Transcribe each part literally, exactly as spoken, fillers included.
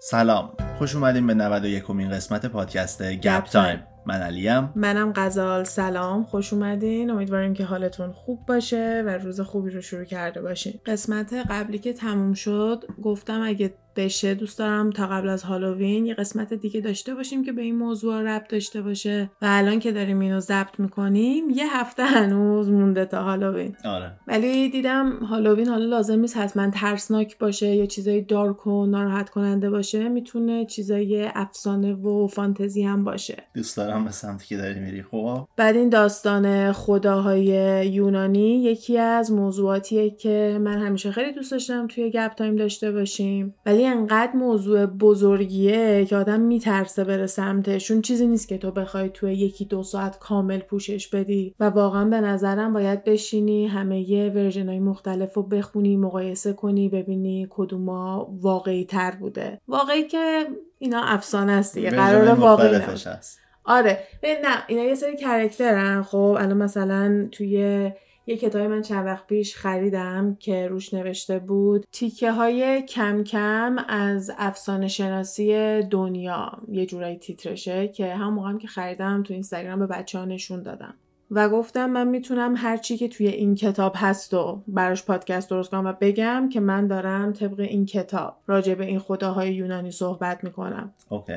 سلام، خوش اومدیم به نود و یکمین قسمت پادکست گپ تایم. من علیم. منم غزال. سلام، خوش اومدین. امیدواریم که حالتون خوب باشه و روز خوبی رو شروع کرده باشین. قسمت قبلی که تموم شد گفتم اگه بشه دوست دارم تا قبل از هالووین یه قسمت دیگه داشته باشیم که به این موضوع ربط داشته باشه و الان که داریم اینو ضبط میکنیم یه هفته هنوز مونده تا هالووین. آره. ولی دیدم هالووین حالا لازم نیست حتما ترسناک باشه یا چیزای دارک و ناراحت کننده باشه، میتونه چیزای افسانه و فانتزی هم باشه. دوست دارم به سمتی که داری میری. خب بعد این داستان خداهای یونانی یکی از موضوعاتیه که من همیشه خیلی دوست داشتم توی گپ تایم داشته باشیم، ولی انقدر موضوع بزرگیه که آدم میترسه بره سمتشون. چیزی نیست که تو بخوای توی یکی دو ساعت کامل پوشش بدی و واقعا به نظرم باید بشینی همه یه ورژن‌های مختلف رو بخونی، مقایسه کنی، ببینی کدوما واقعی تر بوده. واقعی که اینا افسانه است دیگه، قرار واقعی نشه. آره نه، اینا یه سری کاراکترن. خب الان مثلا توی یه کتابی من چند وقت پیش خریدم که روش نوشته بود تیکه های کم کم از افسانه شناسی دنیا، یه جورایی تیترشه، که هم موقع هم که خریدم تو اینستاگرام به بچه‌ها نشون دادم و گفتم من میتونم هر چی که توی این کتاب هست و براش پادکست درست کنم و بگم که من دارم طبق این کتاب راجع به این خداهای یونانی صحبت میکنم. اوکی.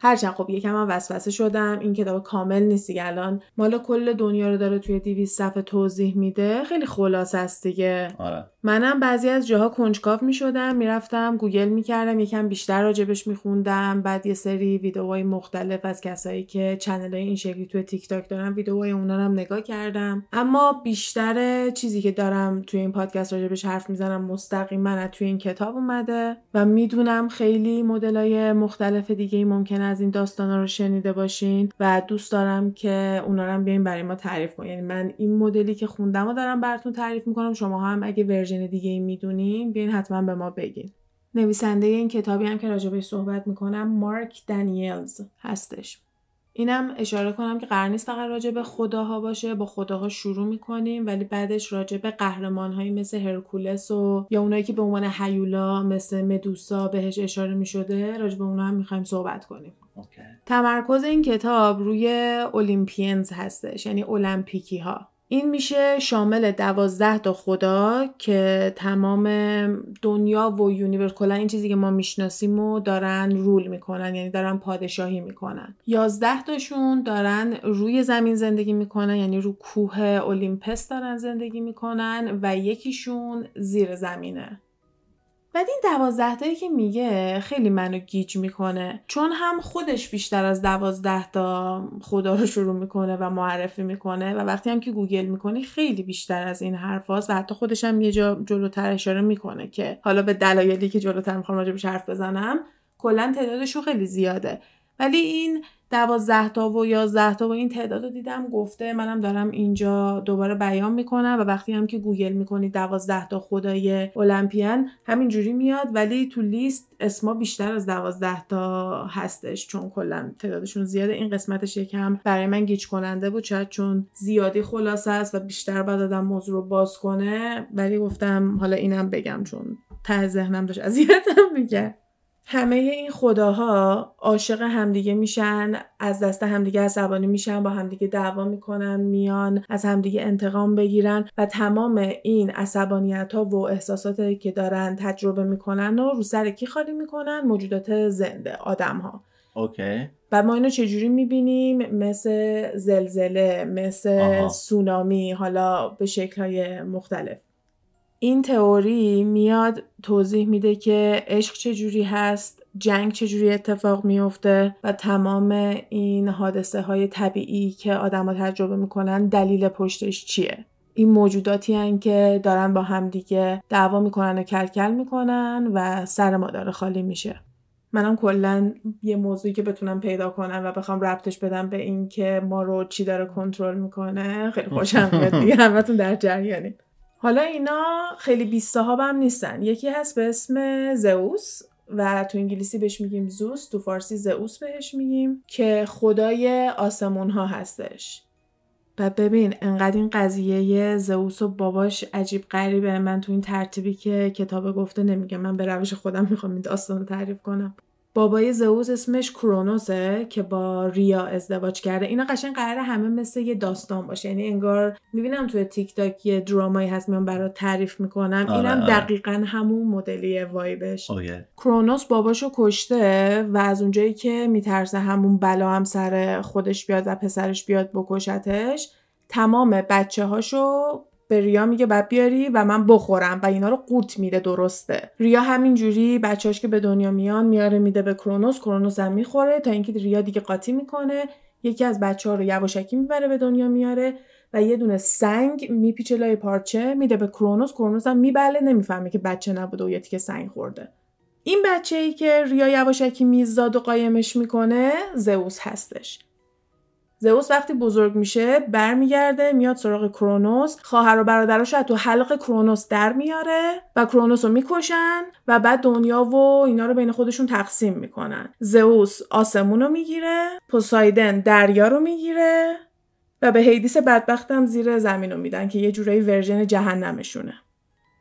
هرچند خب یکم هم وسوسه شدم، این کتاب کامل نیست دیگه، الان مال کل دنیا رو داره توی دویست صفحه توضیح میده، خیلی خلاصه است دیگه. آره. منم بعضی از جاها کنجکاو میشدم، میرفتم گوگل میکردم، یکم بیشتر راجبش میخوندم، بعد یه سری ویدیوهای مختلف از کسایی که چنل‌های این شکلی توی تیک تاک دارن ویدیوهای اونا هم نگاه کردم، اما بیشتر چیزی که دارم توی این پادکست راجبش حرف میزنم مستقیما از توی این کتاب اومده و میدونم خیلی مدل‌های مختلف دیگه ممکنه از این داستانا رو شنیده باشین و دوست دارم که اونا رو هم بیاین برای ما تعریف کنین. یعنی من این مدلی که خوندمو دارم براتون تعریف میکنم، شما هم اگه ورژن دیگه ای میدونین بیاین حتما به ما بگین. نویسنده این کتابی هم که راجع بهش صحبت میکنم مارک دنیلز هستش. اینم اشاره کنم که قرار نیست فقط راجع به خداها باشه، با خداها شروع میکنیم ولی بعدش راجع به قهرمان‌هایی مثل هرکولس و یا اونایی که به عنوان هیولا مثل مدوسا بهش اشاره میشده، راجع به اونا هم میخوایم صحبت کنیم. اوکی. تمرکز این کتاب روی اولمپیانز هستش، یعنی المپیکی ها. این میشه شامل دوازده تا خدا که تمام دنیا و یونیورس، کلا این چیزی که ما میشناسیم و دارن رول میکنن، یعنی دارن پادشاهی میکنن. یازده تاشون دارن روی زمین زندگی میکنن، یعنی رو کوه اولیمپس دارن زندگی میکنن و یکیشون زیر زمینه. بعد این دوازده تایی که میگه خیلی منو گیج میکنه، چون هم خودش بیشتر از دوازده تا خدا رو شروع میکنه و معرفی میکنه و وقتی هم که گوگل میکنی خیلی بیشتر از این حرف هاست و حتی خودش هم یه جا جلوتر اشاره میکنه که حالا به دلایلی که جلوتر میخوام راجع بهش حرف بزنم کلا تعدادشون خیلی زیاده. ولی این دوازده تا و یازده تا و این تعداد رو دیدم، گفته منم دارم اینجا دوباره بیان میکنم و وقتی هم که گوگل میکنی دوازده تا خدای المپیان همینجوری میاد، ولی تو لیست اسما بیشتر از دوازده تا هستش چون کلا تعدادشون زیاده. این قسمتش یکم برای من گیج کننده بود، شاید چون زیادی خلاصه است و بیشتر بعد آدم موضوع رو باز کنه، ولی گفتم حالا اینم بگم چون ته ذهنم داشت اذیتم میکرد. همه این خداها عاشق همدیگه میشن، از دست همدیگه عصبانی میشن، با همدیگه دعوا میکنن، میان از همدیگه انتقام بگیرن و تمام این عصبانیت ها و احساساتی که دارن تجربه میکنن و رو سر کی خالی میکنن؟ موجودات زنده، آدم ها. اوکی. و ما اینو چجوری میبینیم؟ مثل زلزله، مثل آها. سونامی، حالا به شکل‌های مختلف. این تئوری میاد توضیح میده که عشق چجوری هست، جنگ چجوری اتفاق میفته و تمام این حادثه های طبیعی که آدم ها تجربه میکنن دلیل پشتش چیه. این موجوداتی هن که دارن با همدیگه دعوا میکنن و کلکل میکنن و سر ما داره خالی میشه. منم کلا یه موضوعی که بتونم پیدا کنم و بخوام ربطش بدم به این که ما رو چی داره کنترل میکنه خیلی خوشم میاد دیگه. همتون در جریانی. حالا اینا خیلی بی‌صاحب هم نیستن. یکی هست به اسم زئوس و تو انگلیسی بهش میگیم زوس، تو فارسی زئوس بهش میگیم، که خدای آسمون ها هستش. و ببین انقدر این قضیه زئوس و باباش عجیب غریبه، من تو این ترتیبی که کتاب گفته نمیگم، من به روش خودم میخوام این داستان رو تعریف کنم. بابای زئوس اسمش کرونوسه که با ریا ازدواج کرده. اینا قشنگ قراره همه مثل یه داستان باشه، یعنی انگار میبینم توی تیک تاک یه درامایی هست میام برات تعریف میکنم. آره، اینم آره. دقیقاً همون مدلیه وایبش. کرونوس باباشو کشته و از اونجایی که میترسه همون بلا هم سر خودش بیاد و پسرش بیاد بکشتش، تمام بچه‌هاشو به ریا میگه بعد بیاری و من بخورم و اینا رو قورت میده. درسته، ریا همینجوری بچه‌اش که به دنیا میان میاره میده به کرونوس، کرونوس هم میخوره تا اینکه ریا دیگه قاطی میکنه، یکی از بچه‌ها رو یواشکی میبره به دنیا میاره و یه دونه سنگ میپیچه لای پارچه میده به کرونوس، کرونوس هم میبله، نمیفهمه که بچه نبوده و یه تیکه سنگ خورده. این بچه‌ای که ریا یواشکی میزاد و قایمش میکنه زئوس هستش. زئوس وقتی بزرگ میشه برمیگرده میاد سراغ کرونوس، خواهر و برادراشو از تو حلق کرونوس در میاره و کرونوسو میکشن و بعد دنیا و اینا رو بین خودشون تقسیم میکنن. زئوس آسمونو میگیره، پوسایدن دریا رو میگیره و به هیدیس بدبخت هم زیر زمینو میدن که یه جورایی ورژن جهنمشونه.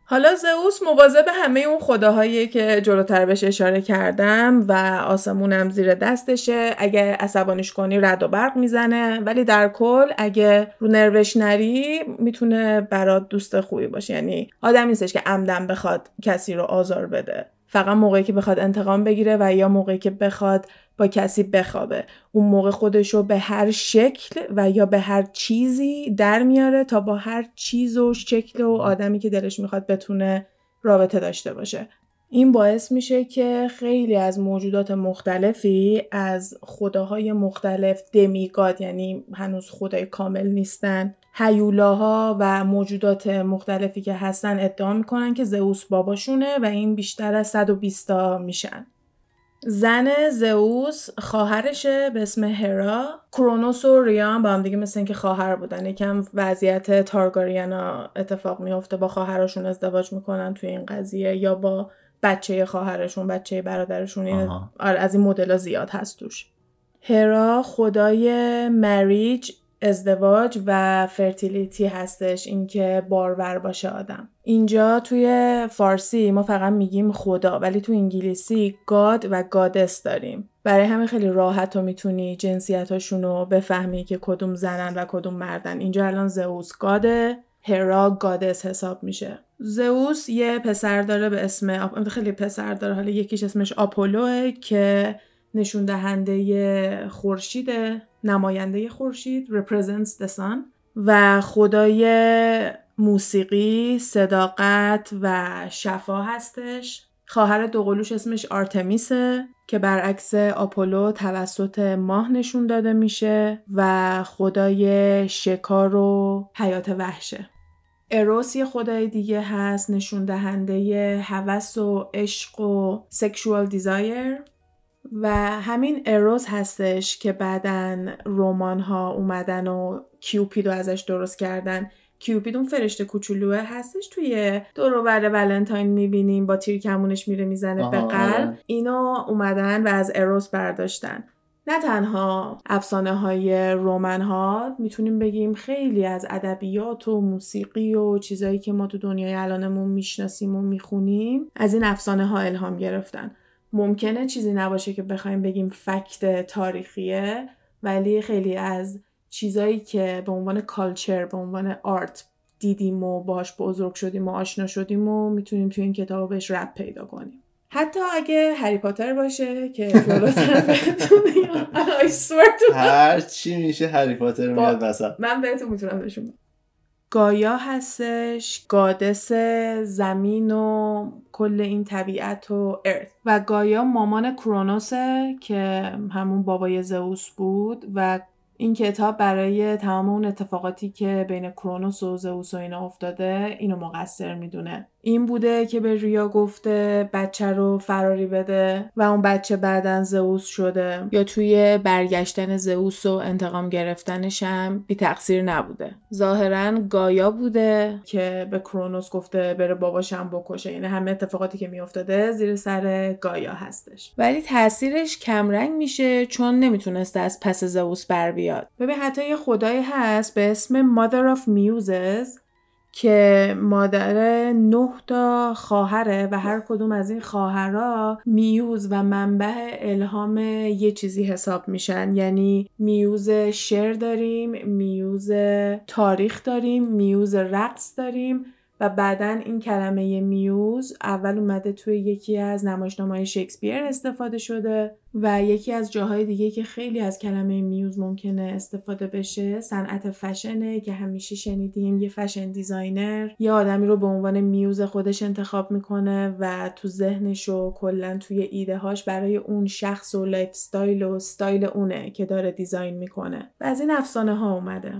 حالا زئوس مواظب همه اون خداهایی که جلوتر بهش اشاره کردم و آسمونم زیر دستشه، اگه عصبانیش کنی رد و برق میزنه، ولی در کل اگه رو نروش نری میتونه برات دوست خوبی باشه. یعنی آدم نیستش که عمدن بخواد کسی رو آزار بده، فقط موقعی که بخواد انتقام بگیره و یا موقعی که بخواد با کسی بخوابه، اون موقع خودشو به هر شکل و یا به هر چیزی در میاره تا با هر چیز و شکل و آدمی که دلش میخواد بتونه رابطه داشته باشه. این باعث میشه که خیلی از موجودات مختلفی از خداهای مختلف، دمیگاد یعنی هنوز خدای کامل نیستن، هیولاها و موجودات مختلفی که هستن ادعا میکنن که زئوس باباشونه و این بیشتر از صد و بیست تا میشن. زن زئوس خواهرشه به اسم هرا. کرونوس و ریا با هم دیگه مثل اینکه خواهر بودن، یکم وضعیت تارگارینا اتفاق میفته، با خواهرشون ازدواج میکنن توی این قضیه یا با بچه خواهرشون، بچه برادرشون. آها. از این مدل‌ها زیاد هست توش. هرا خدای مریج، ازدواج و فرتیلیتی هستش، اینکه بارور باشه آدم. اینجا توی فارسی ما فقط میگیم خدا، ولی تو انگلیسی گاد و گادس داریم، برای همه خیلی راحت و میتونی جنسیتاشون رو بفهمی که کدوم زنن و کدوم مردن. اینجا الان زئوس گاده، هرا گادس حساب میشه. زئوس یه پسر داره به اسم، خیلی پسر داره، حالا یکیش اسمش آپولوه که نشون دهنده خورشیده، نماینده خورشید represents the sun، و خدای موسیقی، صداقت و شفا هستش. خواهر دوقلوش اسمش آرتمیسه که برعکس آپولو توسط ماه نشون داده میشه و خدای شکار و حیات وحشه. اروس یه خدای دیگه هست، نشون دهنده هوس و عشق و sexual desire، و همین اروس هستش که بعدن رمان ها اومدن و کیوپیدو ازش درست کردن. کیوپیدون فرشته کوچولوه هستش، توی دور و بر ولنتاین میبینیم با تیر کمونش میره میزنه به قلب. اینا اومدن و از اروس برداشتن. نه تنها افسانه های رمان ها، میتونیم بگیم خیلی از ادبیات و موسیقی و چیزایی که ما تو دنیای الانمون میشناسیم و میخونیم از این افسانه ها الهام گرفتن. ممکنه چیزی نباشه که بخوایم بگیم فکت تاریخیه، ولی خیلی از چیزایی که به عنوان کالچر، به عنوان آرت دیدیم و باش بزرگ شدیم و آشنا شدیم و میتونیم توی این کتاب بهش ربط پیدا کنیم. حتی اگه هری پاتر باشه که جلوتر بهتون میاد، I swear to God هر چی میشه هری پاتر میاد مثلا، من بهتون میتونم نشون بدم. گایا هستش، گادس زمین و کل این طبیعت و ارث، و گایا مامان کرونوسه که همون بابای زئوس بود و این کتاب برای تمام اون اتفاقاتی که بین کرونوس و زئوس و اینا افتاده اینو مقصر میدونه. این بوده که به ریا گفته بچه رو فراری بده و اون بچه بعدن زئوس شده، یا توی برگشتن زئوس و انتقام گرفتنش هم بی تقصیر نبوده. ظاهراً گایا بوده که به کرونوس گفته بره باباشم بکشه، یعنی همه اتفاقاتی که می افتاده زیر سر گایا هستش. ولی تاثیرش کمرنگ میشه چون نمیتونسته از پس زئوس بر بیاد. ببین حتی یه خدایی هست به اسم Mother of Muses که مادر نه تا خواهره و هر کدوم از این خواهرها میوز و منبع الهام یه چیزی حساب میشن. یعنی میوز شعر داریم، میوز تاریخ داریم، میوز رقص داریم و بعدن این کلمه میوز اول اومده توی یکی از نمایشنامه‌های شکسپیر استفاده شده و یکی از جاهای دیگه که خیلی از کلمه میوز ممکنه استفاده بشه صنعت فشنه که همیشه شنیدیم یه فشن دیزاینر یه آدمی رو به عنوان میوز خودش انتخاب میکنه و تو ذهنش و کلا توی ایده هاش برای اون شخص و لایف استایل و استایل اونه که داره دیزاین میکنه و از این افسانه ها اومده.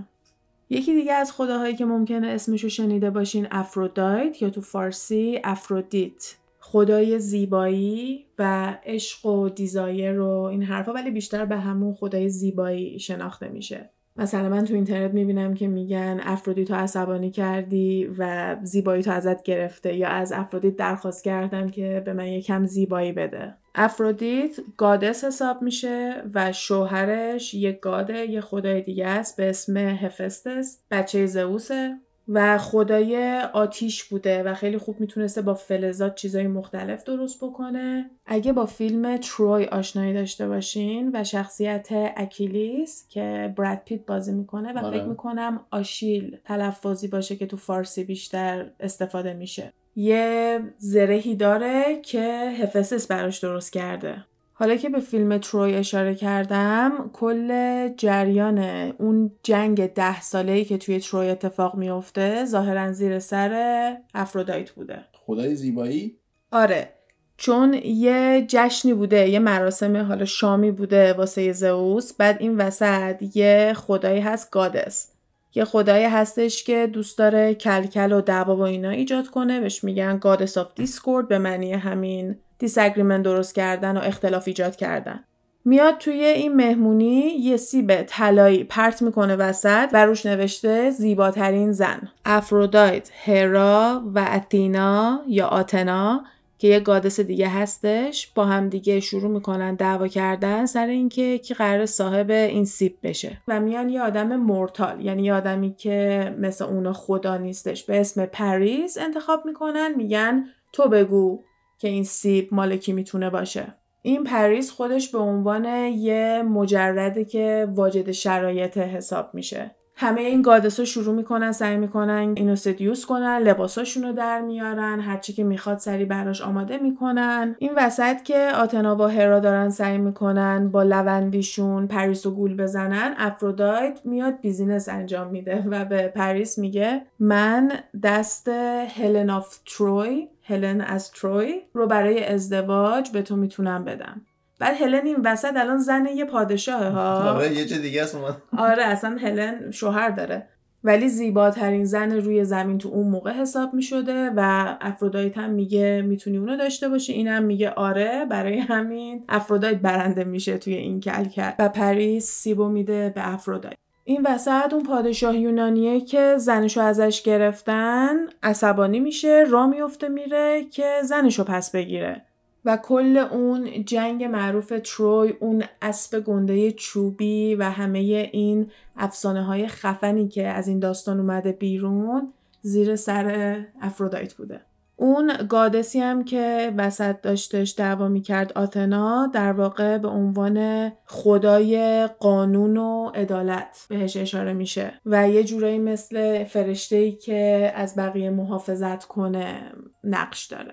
یکی دیگه از خداهایی که ممکنه اسمشو شنیده باشین افرودایت یا تو فارسی افرودیت، خدای زیبایی و عشق و دیزایر و این حرفا، ولی بیشتر به همون خدای زیبایی شناخته میشه. مثلا من تو اینترنت میبینم که میگن افرودیت رو عصبانی کردی و زیبایی تو ازت گرفته، یا از افرودیت درخواست کردم که به من یکم زیبایی بده. افرودیت گادس حساب میشه و شوهرش یک گاده، یه خدای دیگه است به اسم هفستس، بچه زئوسه و خدای آتیش بوده و خیلی خوب میتونسته با فلزات چیزای مختلف درست بکنه. اگه با فیلم تروی آشنایی داشته باشین و شخصیت اکیلیس که براد پیت بازی میکنه و فکر میکنم آشیل تلفظی باشه که تو فارسی بیشتر استفاده میشه، یه زرهی داره که هفستس براش درست کرده. حالا که به فیلم تروی اشاره کردم، کل جریان اون جنگ ده ساله‌ای که توی تروی اتفاق میفته ظاهراً زیر سر افرودایت بوده، خدای زیبایی. آره، چون یه جشنی بوده، یه مراسم حالا شامی بوده واسه زئوس، بعد این وسط یه خدایی هست گادس، یه خدایی هستش که دوست داره کلکل و دعوا و اینا ایجاد کنه، بهش میگن گادس آف دیسکورد، به معنی همین دیساگریمنت درست کردن و اختلاف ایجاد کردن. میاد توی این مهمونی یه سیب طلایی پرت میکنه وسط و روش نوشته زیباترین زن. افرودایت، هرا و آتینا یا آتنا که یه گادس دیگه هستش با هم دیگه شروع میکنن دعوا کردن سر اینکه کی قراره صاحب این سیب بشه و میان یه آدم مورتال، یعنی یه آدمی که مثل اونا خدا نیستش، به اسم پریز انتخاب میکنن. میگن تو بگو که این سیب مال کی میتونه باشه. این پریز خودش به عنوان یه مجرده که واجد شرایط حساب میشه. همه این گادس‌ها شروع میکنن سعی میکنن اینو سدیوس کنن، لباساشونو در میارن، هرچی که میخواد سری براش آماده میکنن. این وسط که آتنا و هرا دارن سعی میکنن با لوندیشون پریسو گول بزنن، افرودایت میاد بیزینس انجام میده و به پریس میگه من دست هلن آف تروی، هلن از تروی رو برای ازدواج به تو میتونم بدم. بعد هلن این وسط الان زن یه پادشاهه ها. آره یه چه دیگه است اومد. آره اصلا هلن شوهر داره، ولی زیباترین زن روی زمین تو اون موقع حساب می شده و افرودایت هم میگه میتونی اونو داشته باشی، اینم میگه آره. برای همین افرودایت برنده میشه توی این کلکل و پریس سیبو میده به افرودایت. این وسط اون پادشاه یونانیه که زنشو ازش گرفتن عصبانی میشه، را میفته میره که زنشو پس بگیره و کل اون جنگ معروف تروی، اون اسب گنده چوبی و همه این افسانه های خفنی که از این داستان اومده بیرون زیر سر افرودایت بوده. اون گادسی هم که وسط داشتش دعوا میکرد آتنا، در واقع به عنوان خدای قانون و عدالت بهش اشاره میشه و یه جورایی مثل فرشته‌ای که از بقیه محافظت کنه نقش داره.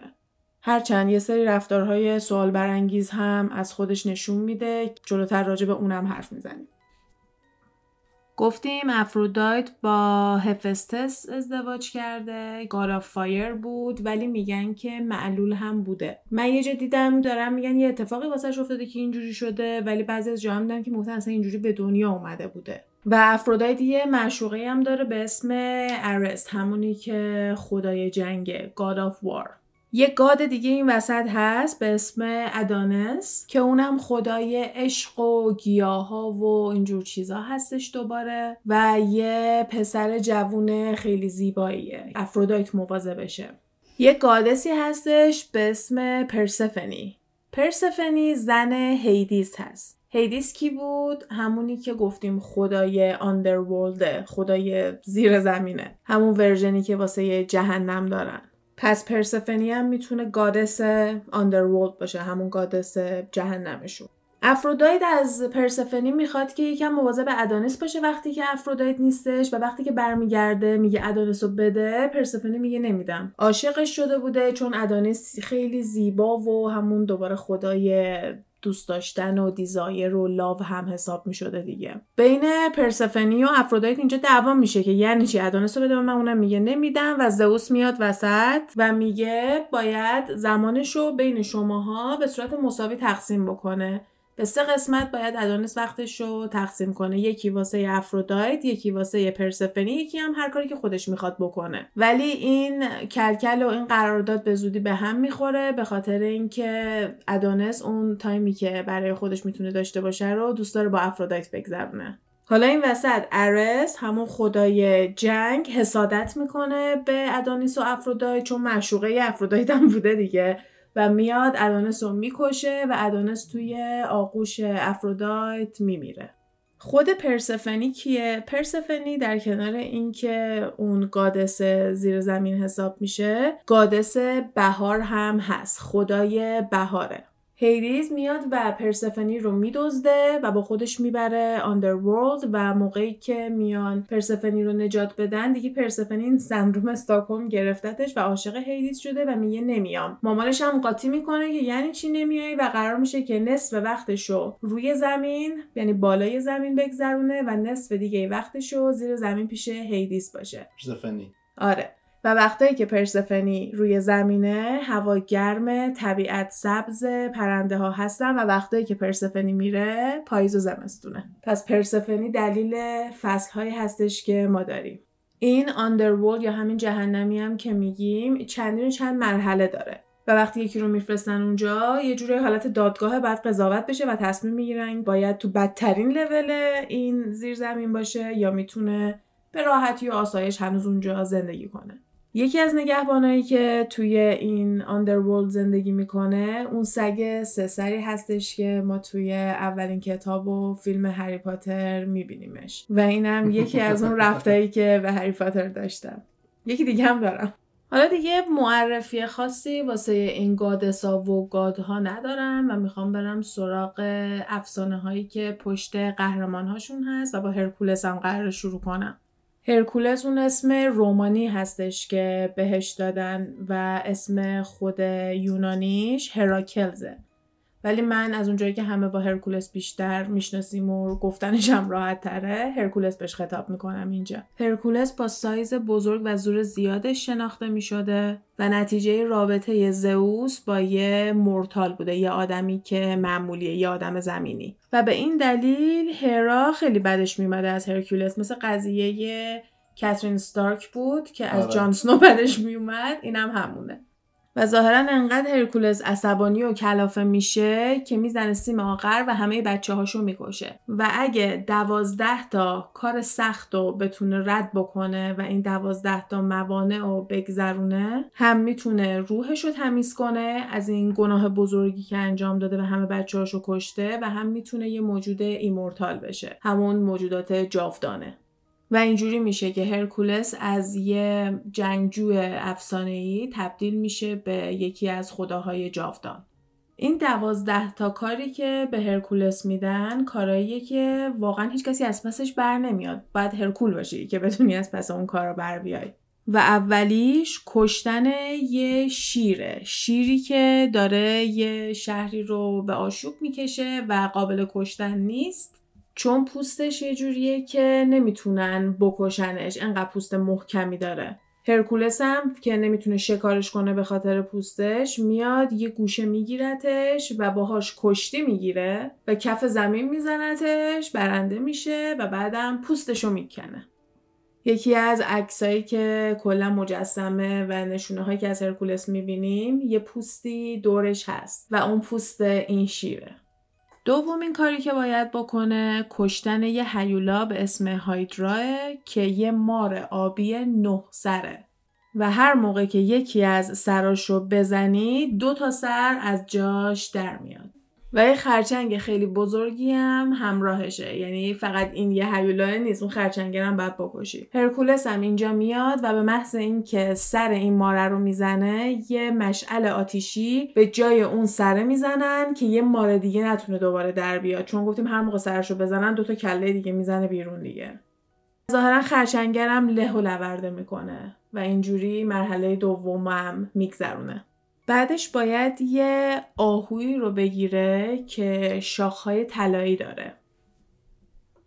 هرچند یه سری رفتارهای سوال برانگیز هم از خودش نشون میده، جلوتر راجع به اونم حرف میزنیم. گفتیم افرودایت با هفستس ازدواج کرده، گاد آف فایر بود، ولی میگن که معلول هم بوده. من یه جا دیدم دارم میگن یه اتفاقی واسش افتاده که اینجوری شده، ولی بعضی از جا هم دیدم که محتمل اصلا اینجوری به دنیا اومده بوده. و افرودایت یه معشوقه هم داره به اسم ارس، همونی که خدای جنگه، گاد آف وار. یه گاد دیگه این وسط هست به اسم ادانس که اونم خدای عشق و گیاها و اینجور چیزا هستش دوباره و یه پسر جوون خیلی زیباییه. افرودایت مواظبشه. یه گادسی هستش به اسم پرسفنی. پرسفنی زن هیدیس هست. هیدیس کی بود؟ همونی که گفتیم خدای آندرورلد، خدای زیر زمینه، همون ورژنی که واسه جهنم دارن. پس پرسفنی هم میتونه گادس آندرورلد باشه، همون گادس جهنمشون. افرودایت از پرسفنی میخواد که یکم مواظب ادونیس باشه وقتی که افرودایت نیستش، و وقتی که برمیگرده میگه ادونیسو بده، پرسفنی میگه نمیدم. عاشقش شده بوده چون ادونیس خیلی زیبا و همون دوباره خدای دوست داشتن و دیزایر و لاو هم حساب میشده دیگه. بین پرسفنی و افرودایت اینجا دعوا میشه که یعنی چی ادونیسو بده، من اونم میگه نمیدم، و زئوس میاد وسط و میگه باید زمانشو بین شماها به صورت مساوی تقسیم بکنه. به سه قسمت باید ادونیس وقتش رو تقسیم کنه، یکی واسه افرودایت، یکی واسه پرسفنی، یکی هم هر کاری که خودش میخواد بکنه. ولی این کلکل و این قرارداد به زودی به هم میخوره، به خاطر اینکه ادونیس اون تایمی که برای خودش میتونه داشته باشه رو دوست داره با افرودایت بگذرونه. حالا این وسط ارس، همون خدای جنگ، حسادت میکنه به ادونیس و افرودایت، چون معشوقه افرودایت هم بوده دیگه، و میاد ادونیس رو میکشه و ادونیس توی آغوش افرودایت میمیره. خود پرسفنی کیه؟ پرسفنی در کنار اینکه اون گادس زیر زمین حساب میشه، گادس بهار هم هست، خدای بهاره. هیدیز میاد و پرسفنی رو میدزده و با خودش میبره آندرورلد، و موقعی که میان پرسفنی رو نجات بدن دیگه پرسفنی این سندروم استاکهلم گرفتتش و عاشق هیدیز شده و میگه نمیام. مامانش هم قاطی میکنه که یعنی چی نمیای، و قرار میشه که نصف وقتشو روی زمین، یعنی بالای زمین بگذرونه و نصف دیگه وقتشو زیر زمین پیش هیدیز باشه. پرسفنی آره. و وقتایی که پرسفنی روی زمینه هوا گرمه، طبیعت سبز، پرنده ها هستن، و وقتایی که پرسفنی میره پاییز و زمستونه. پس پرسفنی دلیل فصل هایی هستش که ما داریم. این آندرورلد یا همین جهنمی هم که میگیم چندین چند مرحله داره، و وقتی یکی رو میفرستن اونجا یه جوری حالت دادگاه بعد قضاوت بشه و تصمیم میگیرن باید تو بدترین لول این زیرزمین باشه یا میتونه به راحتی و آسایش هنوز اونجا زندگی کنه. یکی از نگهبانایی که توی این آندرورلد زندگی میکنه اون سگ سه سری هستش که ما توی اولین کتاب و فیلم هری پاتر میبینیمش، و اینم یکی از اون رفتایی که به هری پاتر داشتم. یکی دیگه هم دارم. حالا دیگه معرفی خاصی واسه این گادسا و گادها ندارم و میخوام برم سراغ افسانه هایی که پشت قهرمان هاشون هست، و با هرکولس هم قرار شروع کنم. هرکولس اون اسم رومانی هستش که بهش دادن و اسم خود یونانیش هراکلزه، ولی من از اونجایی که همه با هرکولس بیشتر میشناسیم و گفتنش هم راحت تره، هرکولس بهش خطاب میکنم اینجا. هرکولس با سایز بزرگ و زور زیادش شناخته میشده و نتیجه رابطه زئوس با یه مورتال بوده، یه آدمی که معمولیه، یه آدم زمینی، و به این دلیل هرا خیلی بدش میمده از هرکولس. مثل قضیه یه کاترین استارک بود که از جان سنو بدش میومد، اینم هم همونه. و ظاهرا انقدر هرکولس عصبانی و کلافه میشه که میزنه سیم آخر و همه بچه هاشو میکشه، و اگه دوازده تا کار سخت رو بتونه رد بکنه و این دوازده تا موانع رو بگذرونه، هم میتونه روحش رو تمیز کنه از این گناه بزرگی که انجام داده و همه بچه هاشو کشته، و هم میتونه یه موجود ایمورتال بشه، همون موجودات جاودانه. و اینجوری میشه که هرکولس از یه جنگجو افسانه‌ای تبدیل میشه به یکی از خداهای جاودان. این دوازده تا کاری که به هرکولس میدن کاراییه که واقعا هیچ کسی از پسش بر نمیاد، باید هرکول باشی که بتونی از پس اون کارا بر بیای. و اولیش کشتن یه شیره، شیری که داره یه شهری رو به آشوب میکشه و قابل کشتن نیست، چون پوستش یه جوریه که نمیتونن بکشنش، انقدر پوست محکمی داره. هرکولس هم که نمیتونه شکارش کنه به خاطر پوستش، میاد یه گوشه میگیرتش و باهاش کشتی میگیره و کف زمین میزنتش، برنده میشه و بعدم پوستشو میکنه. یکی از عکسایی که کلا مجسمه و نشونه هایی که از هرکولس میبینیم یه پوستی دورش هست و اون پوست این شیره. دومین کاری که باید بکنه کشتن یه هیولا به اسم هایدراه که یه مار آبی نه سره، و هر موقع که یکی از سراش رو بزنی دو تا سر از جاش در میاد. و یه خرچنگ خیلی بزرگی هم همراهشه، یعنی فقط این یه هیولای نیست، اون خرچنگ هم باید بکشی. هرکولس هم اینجا میاد و به محض اینکه سر این ماره رو میزنه یه مشعل آتیشی به جای اون سره میزنن که یه ماره دیگه نتونه دوباره در بیاد، چون گفتیم هر موقع سرشو بزنن دو تا کله دیگه میزنه بیرون دیگه. ظاهرا خرچنگرم له و لورده میکنه و اینجوری مرحله دومم میگذرونه. بعدش باید یه آهویی رو بگیره که شاخهای طلایی داره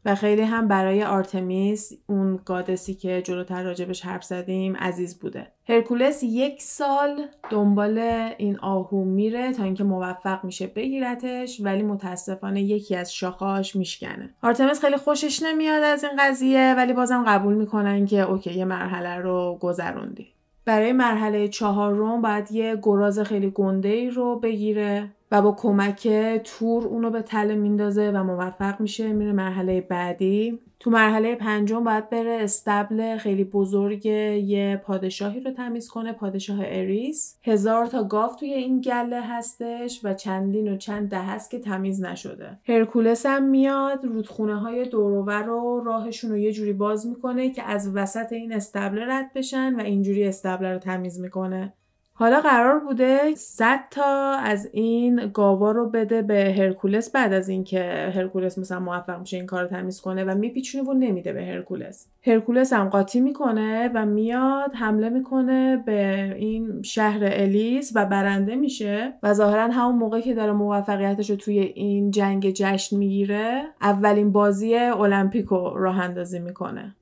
و خیلی هم برای آرتمیس، اون گادسی که جلوتر راجبش حرف زدیم، عزیز بوده. هرکولس یک سال دنبال این آهو میره تا اینکه موفق میشه بگیرتش، ولی متاسفانه یکی از شاخه‌اش میشکنه. آرتمیس خیلی خوشش نمیاد از این قضیه، ولی بازم قبول میکنن که اوکی یه مرحله رو گذروندی. برای مرحله چهارم باید یه گراز خیلی گنده‌ای رو بگیره و با کمک تور اونو به تله میندازه و موفق میشه، میره مرحله بعدی. تو مرحله پنجم باید بره استبل خیلی بزرگ یه پادشاهی رو تمیز کنه، پادشاه اریس. هزار تا گاو توی این گله هستش و چندین و چند ده هست که تمیز نشده. هرکولس هم میاد رودخونه‌های دور و بر رو راهشون رو یه جوری باز میکنه که از وسط این استبل رد بشن و اینجوری استبل رو تمیز میکنه. حالا قرار بوده صد تا از این گاوا رو بده به هرکولس بعد از اینکه هرکولس مثلا موفق میشه این کار رو تمیز کنه و میپیچونه و نمیده به هرکولس. هرکولس هم قاطی میکنه و میاد حمله میکنه به این شهر الیس و برنده میشه و ظاهرا همون موقع که داره موفقیتش رو توی این جنگ جشن میگیره اولین بازی المپیکو راه اندازی میکنه.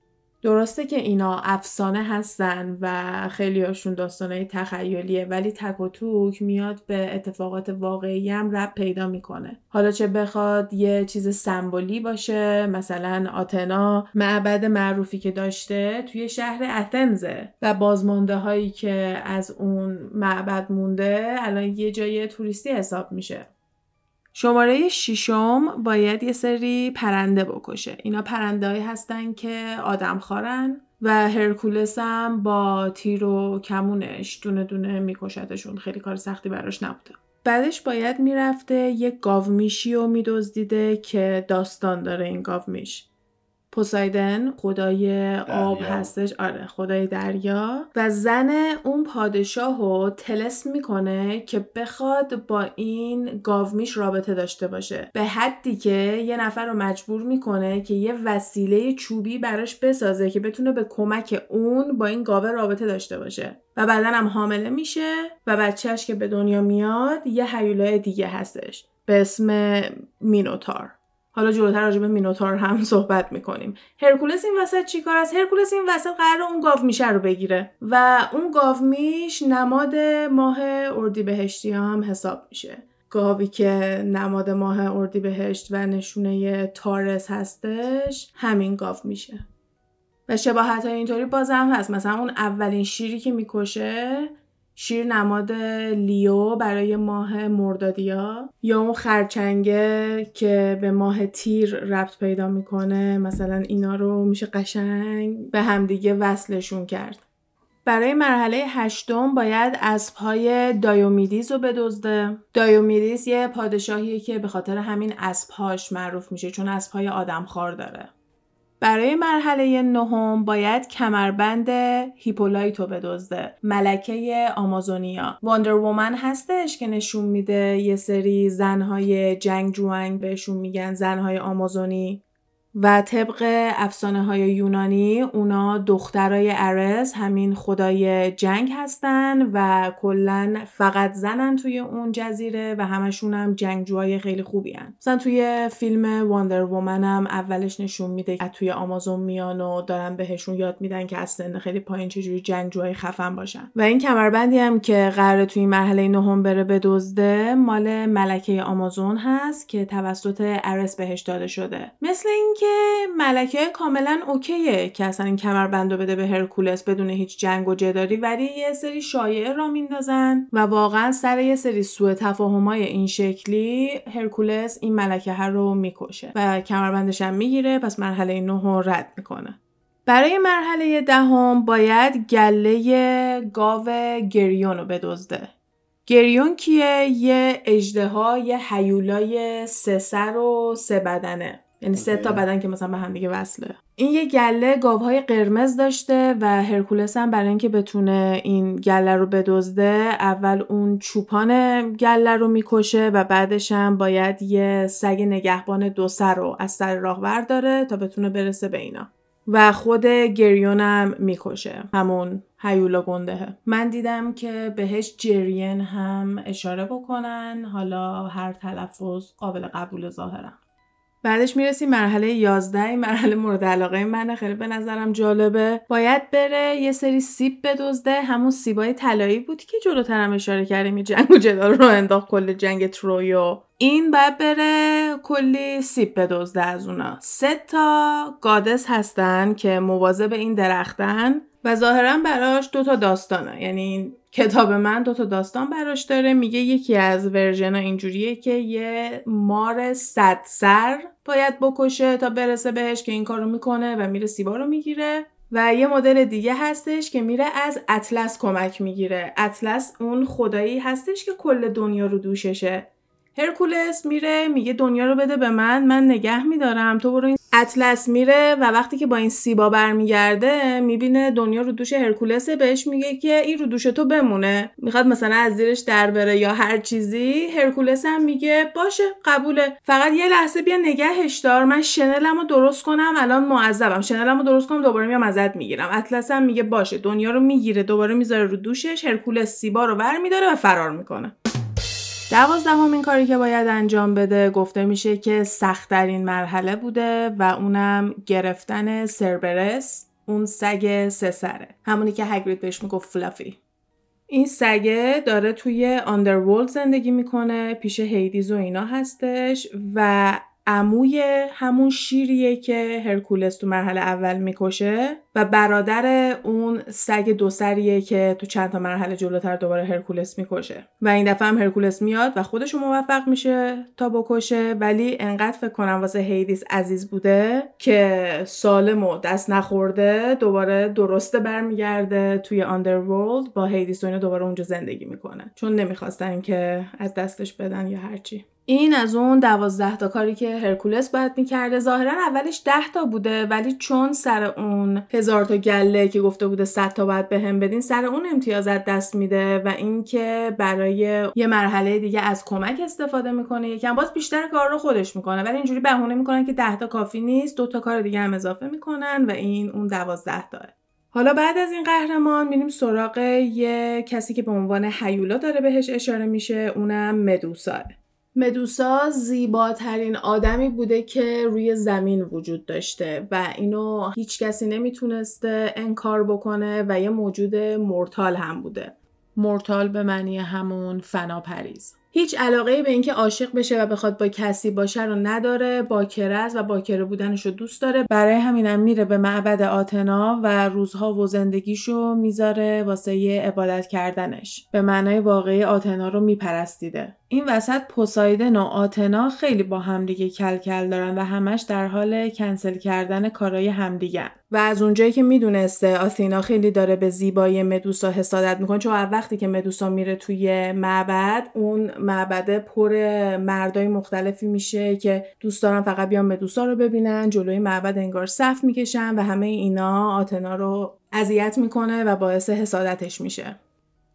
درسته که اینا افسانه هستن و خیلی هاشون داستانه تخیلیه، ولی تک و توک میاد به اتفاقات واقعی هم ربط پیدا میکنه. حالا چه بخواد یه چیز سمبولی باشه، مثلا آتنا معبد معروفی که داشته توی شهر اثنزه و بازمانده هایی که از اون معبد مونده الان یه جای توریستی حساب میشه. شماره ششم باید یه سری پرنده بکشه. اینا پرنده‌ای هستن که آدمخوارن و هرکولس هم با تیر و کمونش دونه دونه میکشتشون، خیلی کار سختی براش نبوده. بعدش باید میرفته یه گاومیشی رو میدزدیده که داستان داره این گاومیش. پوسایدن خدای آب دریا هستش، آره خدای دریا، و زن اون پادشاهو طلسم میکنه که بخواد با این گاومیش رابطه داشته باشه، به حدی که یه نفر رو مجبور میکنه که یه وسیله چوبی براش بسازه که بتونه به کمک اون با این گاوه رابطه داشته باشه و بعدن هم حامله میشه و بچهش که به دنیا میاد یه هیولای دیگه هستش به اسم مینوتار. حالا جلوتر راجع به مینوتار هم صحبت میکنیم. هرکولس این وسط چیکار است؟ هرکولس این وسط قراره اون گاومیشه رو بگیره و اون گاومیش نماد ماه اردیبهشتی هم حساب میشه. گاوی که نماد ماه اردیبهشت و نشونه تارس هستش همین گاو میشه. و شباهت‌های اینطوری بازم هست، مثلا اون اولین شیری که میکشه شیر نماد لیو برای ماه مردادیا، یا اون خرچنگه که به ماه تیر ربط پیدا میکنه، مثلا اینا رو میشه قشنگ به همدیگه وصلشون کرد. برای مرحله هشتم باید اسب‌های دایومیدیس رو بدزده. دایومیدیس یه پادشاهیه که به خاطر همین اسب‌هاش معروف میشه، چون اسب‌های آدمخوار داره. برای مرحله نهم باید کمربند هیپولایتو بدزده، ملکه آمازونیا. واندر وومن هستش که نشون میده یه سری زنهای جنگجوان بهشون میگن زنهای آمازونی و طبق افسانه های یونانی اونا دخترای ارس، همین خدای جنگ هستن و کلن فقط زنن توی اون جزیره و همشون هم جنگجوهای خیلی خوبی هن. مثلا توی فیلم واندر وومن هم اولش نشون میده که توی آمازون میان و دارن بهشون یاد میدن که از سن خیلی پایین چجوری جنگجوهای خفن باشن. و این کمربندی هم که قراره توی مرحله نهم بره بدزده مال ملکه آمازون هست که توسط ارس بهش داده شده. مثل این که ملکه کاملا اوکیه که اصلا این کمربندو بده به هرکولس بدون هیچ جنگ و جداری، ولی یه سری شایعه را میندازن و واقعا سر یه سری سوء تفاهمای این شکلی هرکولس این ملکه هر رو میکشه و کمربندش هم میگیره، پس مرحله نه رد میکنه. برای مرحله دهم باید گله گاو گریون رو بدزده. گریون کیه؟ یه اژدها، یه هیولای سه سر و سه بدنه، یعنی سه تا بدن که مثلا به هم دیگه وصله. این یه گله گاوهای قرمز داشته و هرکولس هم برای اینکه بتونه این گله رو بدزده اول اون چوپان گله رو میکشه و بعدش هم باید یه سگ نگهبان دو سر رو از سر راه برداره تا بتونه برسه به اینا و خود گریون هم میکشه، همون هیولا گندهه. من دیدم که بهش جریان هم اشاره بکنن، حالا هر تلفظ قابل قبول ظاهرا. بعدش میرسیم مرحله یازده، مرحله مورد علاقه منه، خیلی به نظرم جالبه. باید بره یه سری سیب بدزده، همون سیبای طلایی بود که جلوتر هم اشاره کردیم، جنگ و جدال رو انداخت کل جنگ تروی و این. باید بره کلی سیب بدزده از اونا. سه تا گادس هستن که مواظب این درختن و ظاهرا براش دوتا داستانه، یعنی کتاب من دوتا داستان براش داره. میگه یکی از ورژن‌ها اینجوریه که یه مار صد سر باید بکشه تا برسه بهش که این کارو میکنه و میره سیبا رو میگیره، و یه مدل دیگه هستش که میره از اطلس کمک میگیره. اطلس اون خدایی هستش که کل دنیا رو دوششه. هرکولس میره میگه دنیا رو بده به من، من نگه میدارم تو برو. این اطلس میره و وقتی که با این سیبا برمیگرده میبینه دنیا رو دوش هرکولسه، بهش میگه که این رو دوش تو بمونه، میخواد مثلا از زیرش در بره یا هر چیزی. هرکولس هم میگه باشه قبوله، فقط یه لحظه بیا نگهش دار، من شنلمو درست کنم، الان معذبم، شنلمو درست کنم دوباره میام ازت میگیرم. اطلس هم میگه باشه، دنیا رو میگیره دوباره میذاره رو دوشش. هرکولس سیبا رو برمیداره و فرار میکنه. دوازدهمین کاری که باید انجام بده گفته میشه که سخت‌ترین مرحله بوده و اونم گرفتن سربرس، اون سگ سه سره، همونی که هاگرید بهش میگفت فلافی. این سگه داره توی آندرورلد زندگی میکنه، پیش هیدیز و اینا هستش و عموی همون شیریه که هرکولس تو مرحله اول میکشه و برادر اون سگ دو سریه که تو چند تا مرحله جلوتر دوباره هرکولس میکشه و این دفعه هم هرکولس میاد و خودش موفق میشه تا بکشه، ولی انقدر فکر کنم واسه هیدیس عزیز بوده که سالم و دست نخورده دوباره درسته برمیگرده توی آندرورلد با هیدیس و اینا دوباره اونجا زندگی میکنه، چون نمیخواستن که از دستش بدن یا هرچی. این از اون دوازده تا کاری که هرکولس باید میکرده. ظاهرا اولش ده تا بوده ولی چون سر اون هزار تا گله که گفته بوده صد تا باید به هم بدین، سر اون امتیازات دست میده و اینکه برای یه مرحله دیگه از کمک استفاده میکنه. یکم باز بیشتر کار رو خودش میکنه ولی اینجوری بهونه میکنن که ده تا کافی نیست، دو تا کار دیگه هم اضافه میکنن و این اون دوازده تاه. حالا بعد از این قهرمان میریم سراغ یه کسی که به عنوان هیولا داره بهش اشاره میشه، اونم مدوسا. مدوسا زیباترین آدمی بوده که روی زمین وجود داشته و اینو هیچ کسی نمیتونسته انکار بکنه و یه موجود مورتال هم بوده. مورتال به معنی همون فناپریز. هیچ علاقه‌ای به اینکه عاشق بشه و بخواد با کسی باشه رو نداره، باکره است و باکره بودنش رو دوست داره. برای همینم میره به معبد آتنا و روزها و زندگیشو میذاره واسه یه عبادت کردنش. به معنای واقعی آتنا رو میپرستیده. این وسط پوسایدن و آتنا خیلی با همدیگه کل کل دارن و همش در حال کنسل کردن کارهای همدیگه. و از اونجایی که میدونسته آتینا خیلی داره به زیبایی مدوسا حسادت میکنه، چون وقتی که مدوسا میره توی معبد، اون معبد پر مردای مختلفی میشه که دوست دارن فقط بیان مدوسا رو ببینن، جلوی معبد انگار صف میکشن و همه اینا آتنا رو اذیت میکنه و باعث حسادتش میشه.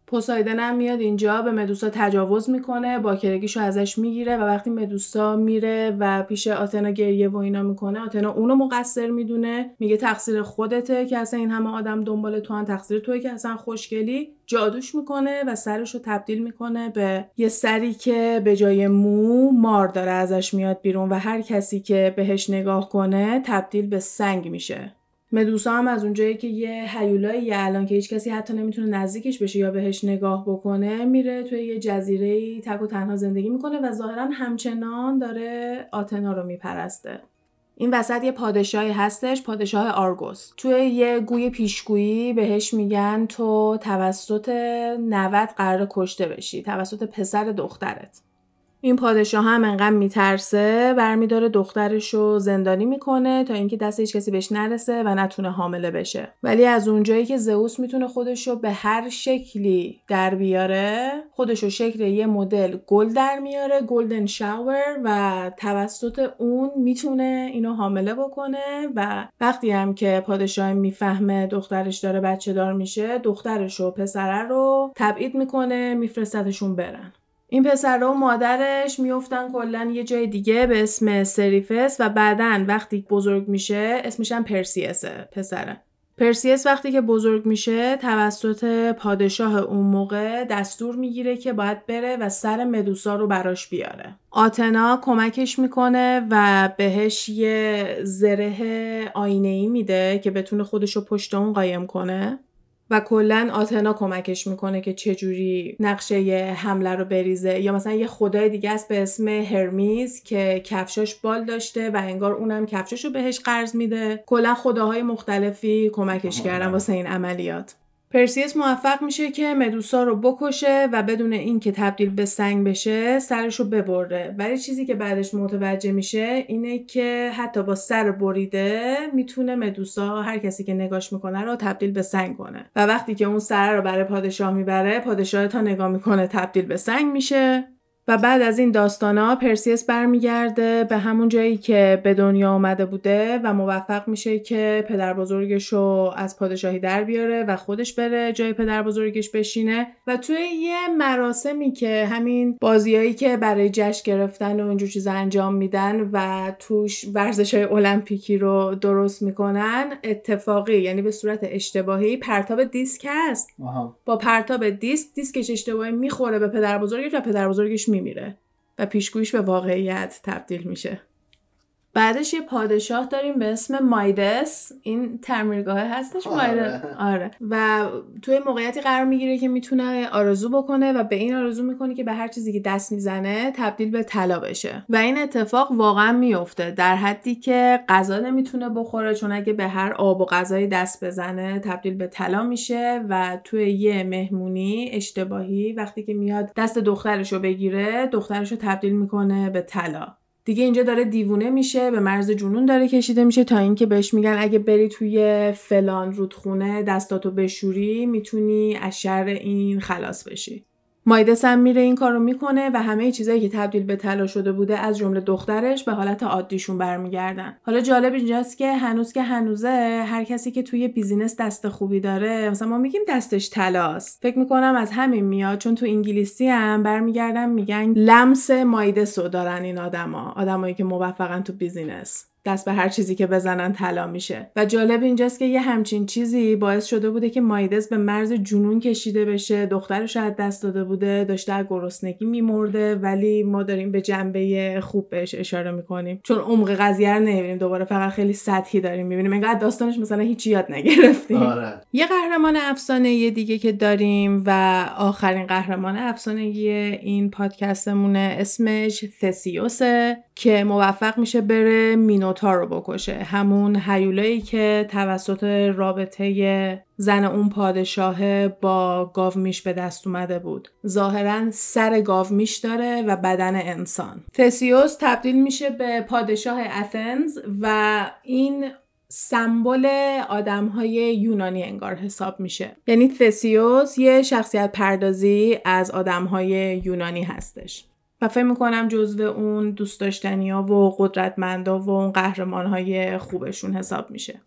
پوسایدن هم میاد اینجا به مدوسا تجاوز میکنه، باکرگیشو ازش میگیره و وقتی مدوسا میره و پیش آتنا گریه و اینا میکنه، آتنا اونو مقصر میدونه، میگه تقصیر خودته که اصلا این همه آدم دنبال تو ان، تقصیر توئه که اصلا خوشگلی. جادوش میکنه و سرشو تبدیل میکنه به یه سری که به جای مو مار داره ازش میاد بیرون و هر کسی که بهش نگاه کنه تبدیل به سنگ میشه. مدوسا هم از اونجایی که یه هیولایی الان که هیچ کسی حتی نمیتونه نزدیکش بشه یا بهش نگاه بکنه، میره توی یه جزیره‌ای تک و تنها زندگی میکنه و ظاهرا همچنان داره آتنا رو میپرسته. این وسط یه پادشاهی هستش، پادشاه آرگوس. توی یه گوی پیشگویی بهش میگن تو توسط نوت قرار کشته بشی، توسط پسر دخترت. این پادشاه هم انقدر میترسه برمیداره دخترشو زندانی میکنه تا اینکه دست هیچ کسی بهش نرسه و نتونه حامله بشه. ولی از اونجایی که زئوس میتونه خودشو به هر شکلی در بیاره، خودشو شکل یه مدل گل در میاره، گلدن شاور، و توسط اون میتونه اینو حامله بکنه و وقتی هم که پادشاه میفهمه دخترش داره بچه دار میشه، دخترشو پسره رو تبعید میکنه، میفرستتشون برن. این پسر و مادرش میافتن کلا یه جای دیگه به اسم سریفس و بعدن وقتی بزرگ میشه اسمش هم پرسیسه پسره. پرسیوس وقتی که بزرگ میشه توسط پادشاه اون موقع دستور میگیره که باید بره و سر مدوسا رو براش بیاره. آتنا کمکش میکنه و بهش یه زره آینه‌ای میده که بتونه خودشو پشت اون قایم کنه. و کلن آتنا کمکش میکنه که چجوری نقشه یه حمله رو بریزه، یا مثلا یه خدای دیگه است به اسم هرمیز که کفشاش بال داشته و انگار اونم کفشاشو بهش قرض میده. کلن خداهای مختلفی کمکش کردن واسه این عملیات. پرسیوس موفق میشه که مدوسا رو بکشه و بدون این که تبدیل به سنگ بشه سرشو ببره، ولی چیزی که بعدش متوجه میشه اینه که حتی با سر بریده میتونه مدوسا هر کسی که نگاش میکنه رو تبدیل به سنگ کنه. و وقتی که اون سر رو برای پادشاه میبره، پادشاه تا نگاه میکنه تبدیل به سنگ میشه. و بعد از این داستانا پرسیوس برمیگرده به همون جایی که به دنیا اومده بوده و موفق میشه که پدر بزرگشو از پادشاهی در بیاره و خودش بره جای پدر بزرگش بشینه. و توی یه مراسمی که همین بازیایی که برای جشن گرفتن و اونجور چیزا انجام میدن و توش ورزش‌های المپیکی رو درست میکنن، اتفاقی یعنی به صورت اشتباهی پرتاب دیسک هست. با پرتاب دیسک، دیسکش اشتباهی میخوره به پدر بزرگش و پدر بزرگش میمیره و پیشگویش به واقعیت تبدیل میشه. بعدش یه پادشاه داریم به اسم مایدس. این تعمیرگاه هستش. مایدس. آره. و توی موقعیتی قرار میگیره که میتونه آرزو بکنه و به این آرزو میکنه که به هر چیزی که دست میزنه تبدیل به طلا بشه. و این اتفاق واقعا میفته، در حدی که غذا نمیتونه بخوره، چون اگه به هر آب و غذایی دست بزنه تبدیل به طلا میشه. و توی یه مهمونی اشتباهی وقتی که میاد دست دخترشو بگیره، دخترشو تبدیل میکنه به طلا. دیگه اینجا داره دیوونه میشه، به مرز جنون داره کشیده میشه تا اینکه بهش میگن اگه بری توی فلان رودخونه دستاتو بشوری میتونی از شر این خلاص بشی. مایدس هم میره این کارو میکنه و همه چیزایی که تبدیل به طلا شده بوده از جمله دخترش به حالت عادیشون برمیگردن. حالا جالب اینجاست که هنوز که هنوزه هر کسی که توی بیزینس دست خوبی داره، مثلا ما میگیم دستش طلاست، فکر میکنم از همین میاد، چون تو انگلیسی هم برمیگردن میگن لمس مایدسو دارن این آدما، آدمایی که موفقن تو بیزینس، دست به هر چیزی که بزنن طلا میشه. و جالب اینجاست که یه همچین چیزی باعث شده بوده که مایدس به مرز جنون کشیده بشه، دخترش از دست داده بوده، داشته از گرسنگی میمرده، ولی ما داریم به جنبه خوب بهش اشاره میکنیم چون عمق قضیه رو نمیبینیم دوباره، فقط خیلی سطحی داریم میبینیم، انگار داستانش مثلا هیچ یاد نگرفتیم. آره. یه قهرمان افسانه دیگه که داریم و آخرین قهرمان افسانه‌ای این پادکستمونه، اسمش تسیوسه که موفق میشه بره مینو مینوتار رو بکشه، همون هیولایی که توسط رابطه زن اون پادشاه با گاومیش به دست اومده بود. ظاهرا سر گاومیش داره و بدن انسان. تسیوس تبدیل میشه به پادشاه اثنز و این سمبل آدم‌های یونانی انگار حساب میشه. یعنی تسیوس یه شخصیت پردازی از آدم‌های یونانی هستش. و فکر میکنم جزو اون دوست داشتنیا و قدرتمندا و اون قهرمانهای خوبشون حساب میشه.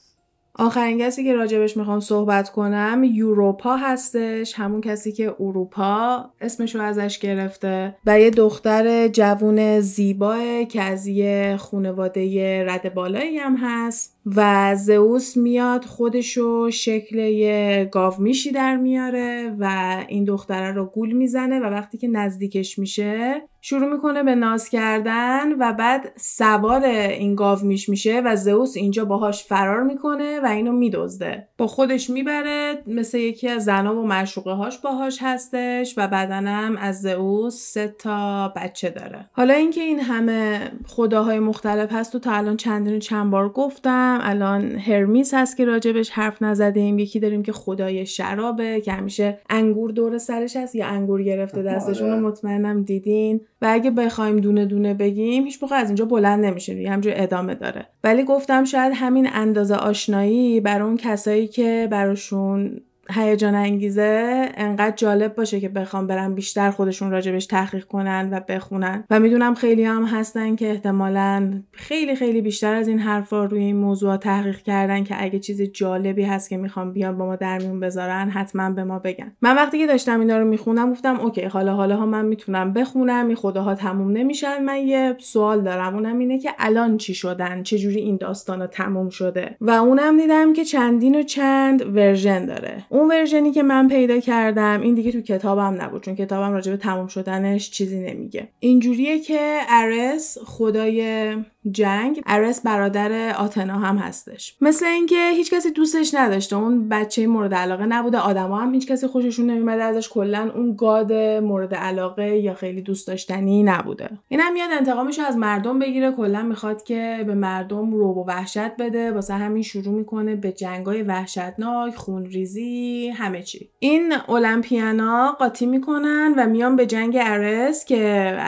آخرین کسی که راجبش میخوام صحبت کنم یوروپا هستش، همون کسی که اروپا اسمشو ازش گرفته و یه دختر جوون زیباه که از یه خانواده رد بالایی هم هست. و زئوس میاد خودشو شکل یه گاومیشی در میاره و این دختره رو گول میزنه و وقتی که نزدیکش میشه شروع میکنه به ناز کردن و بعد سوار این گاومیش میشه و زئوس اینجا باهاش فرار میکنه و اینو میدزده، با خودش میبره، مثل یکی از زنا و معشوقه هاش باهاش هستش و بعدن هم از زئوس سه تا بچه داره. حالا اینکه این همه خداهای مختلف هست و تا الان چندین چند بار گفتم، گفتم الان هرمیس هست که راجبش حرف نزدیم، یکی داریم که خدای شرابه که همیشه انگور دور سرش هست یا انگور گرفته دستشون رو مطمئنم دیدین، و اگه بخوایم دونه دونه بگیم هیچ موقع از اینجا بلند نمیشیم، یه همجور ادامه داره. ولی گفتم شاید همین اندازه آشنایی برای اون کسایی که براشون هیجان انگیزه انقدر جالب باشه که بخوام برن بیشتر خودشون راجبش تحقیق کنن و بخونن. و میدونم خیلی هم هستن که احتمالاً خیلی خیلی بیشتر از این حرفا روی این موضوع تحقیق کردن که اگه چیز جالبی هست که میخوام بیان با ما در میون بذارن حتما به ما بگن. من وقتی که داشتم اینا رو میخوندم گفتم اوکی حالا حالا ها من میتونم بخونم، این خداها تموم نمیشن. من یه سوال دارم، اونم اینه که الان چی شدن، چه جوری این داستانا تموم شده. و اونم دیدم که چندین و چند ورژن داره. اون ورژنی که من پیدا کردم این دیگه تو کتابم نبود، چون کتابم راجع به تموم شدنش چیزی نمیگه. اینجوریه که آرس خدای جنگ، آرس برادر آتنا هم هستش، مثل اینکه هیچ کسی دوستش نداشته، اون بچه مورد علاقه نبوده، آدما هم هیچ کسی خوششون نمیومده ازش، کلا اون گاد مورد علاقه یا خیلی دوست داشتنی نبوده. اینم میاد انتقامش رو از مردم بگیره، کلا میخواد که به مردم رعب و وحشت بده، واسه همین شروع میکنه به جنگای وحشتناک، خونریزی، همه چی. این اولمپیانا قاطی میکنن و میان به جنگ آرس که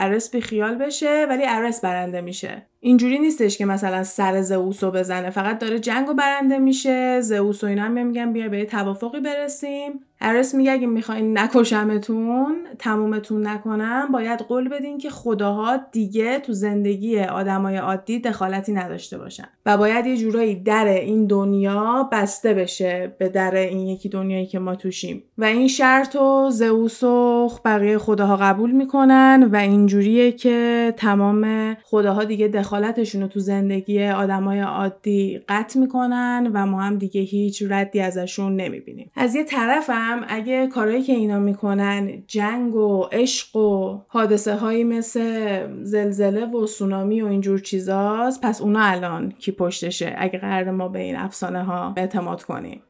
آرس بیخیال بشه، ولی آرس برنده میشه. اینجوری نیستش که مثلا سر زئوسو بزنه، فقط داره جنگو برنده میشه. زئوس و اینا هم میگن بیا به توافقی برسیم. آرس میگه اگه میخواین نکشمتون، تمومتون نکنم، باید قول بدین که خداها دیگه تو زندگی آدمای عادی دخالتی نداشته باشن و باید یه جورایی در این دنیا بسته بشه به در این یکی دنیایی که ما توشیم. و این شرطو زئوس و بقیه خداها قبول میکنن و اینجوریه که تمام خداها دیگه دخالتشون رو تو زندگی آدمای عادی قطع میکنن و ما هم دیگه هیچ ردی ازشون نمیبینیم. از یه طرفم اگه کارهایی که اینا میکنن جنگ و عشق و حادثه هایی مثل زلزله و سونامی و اینجور چیزاست، پس اونا الان کی پشتشه اگه قرار ما به این افسانه ها اعتماد کنیم؟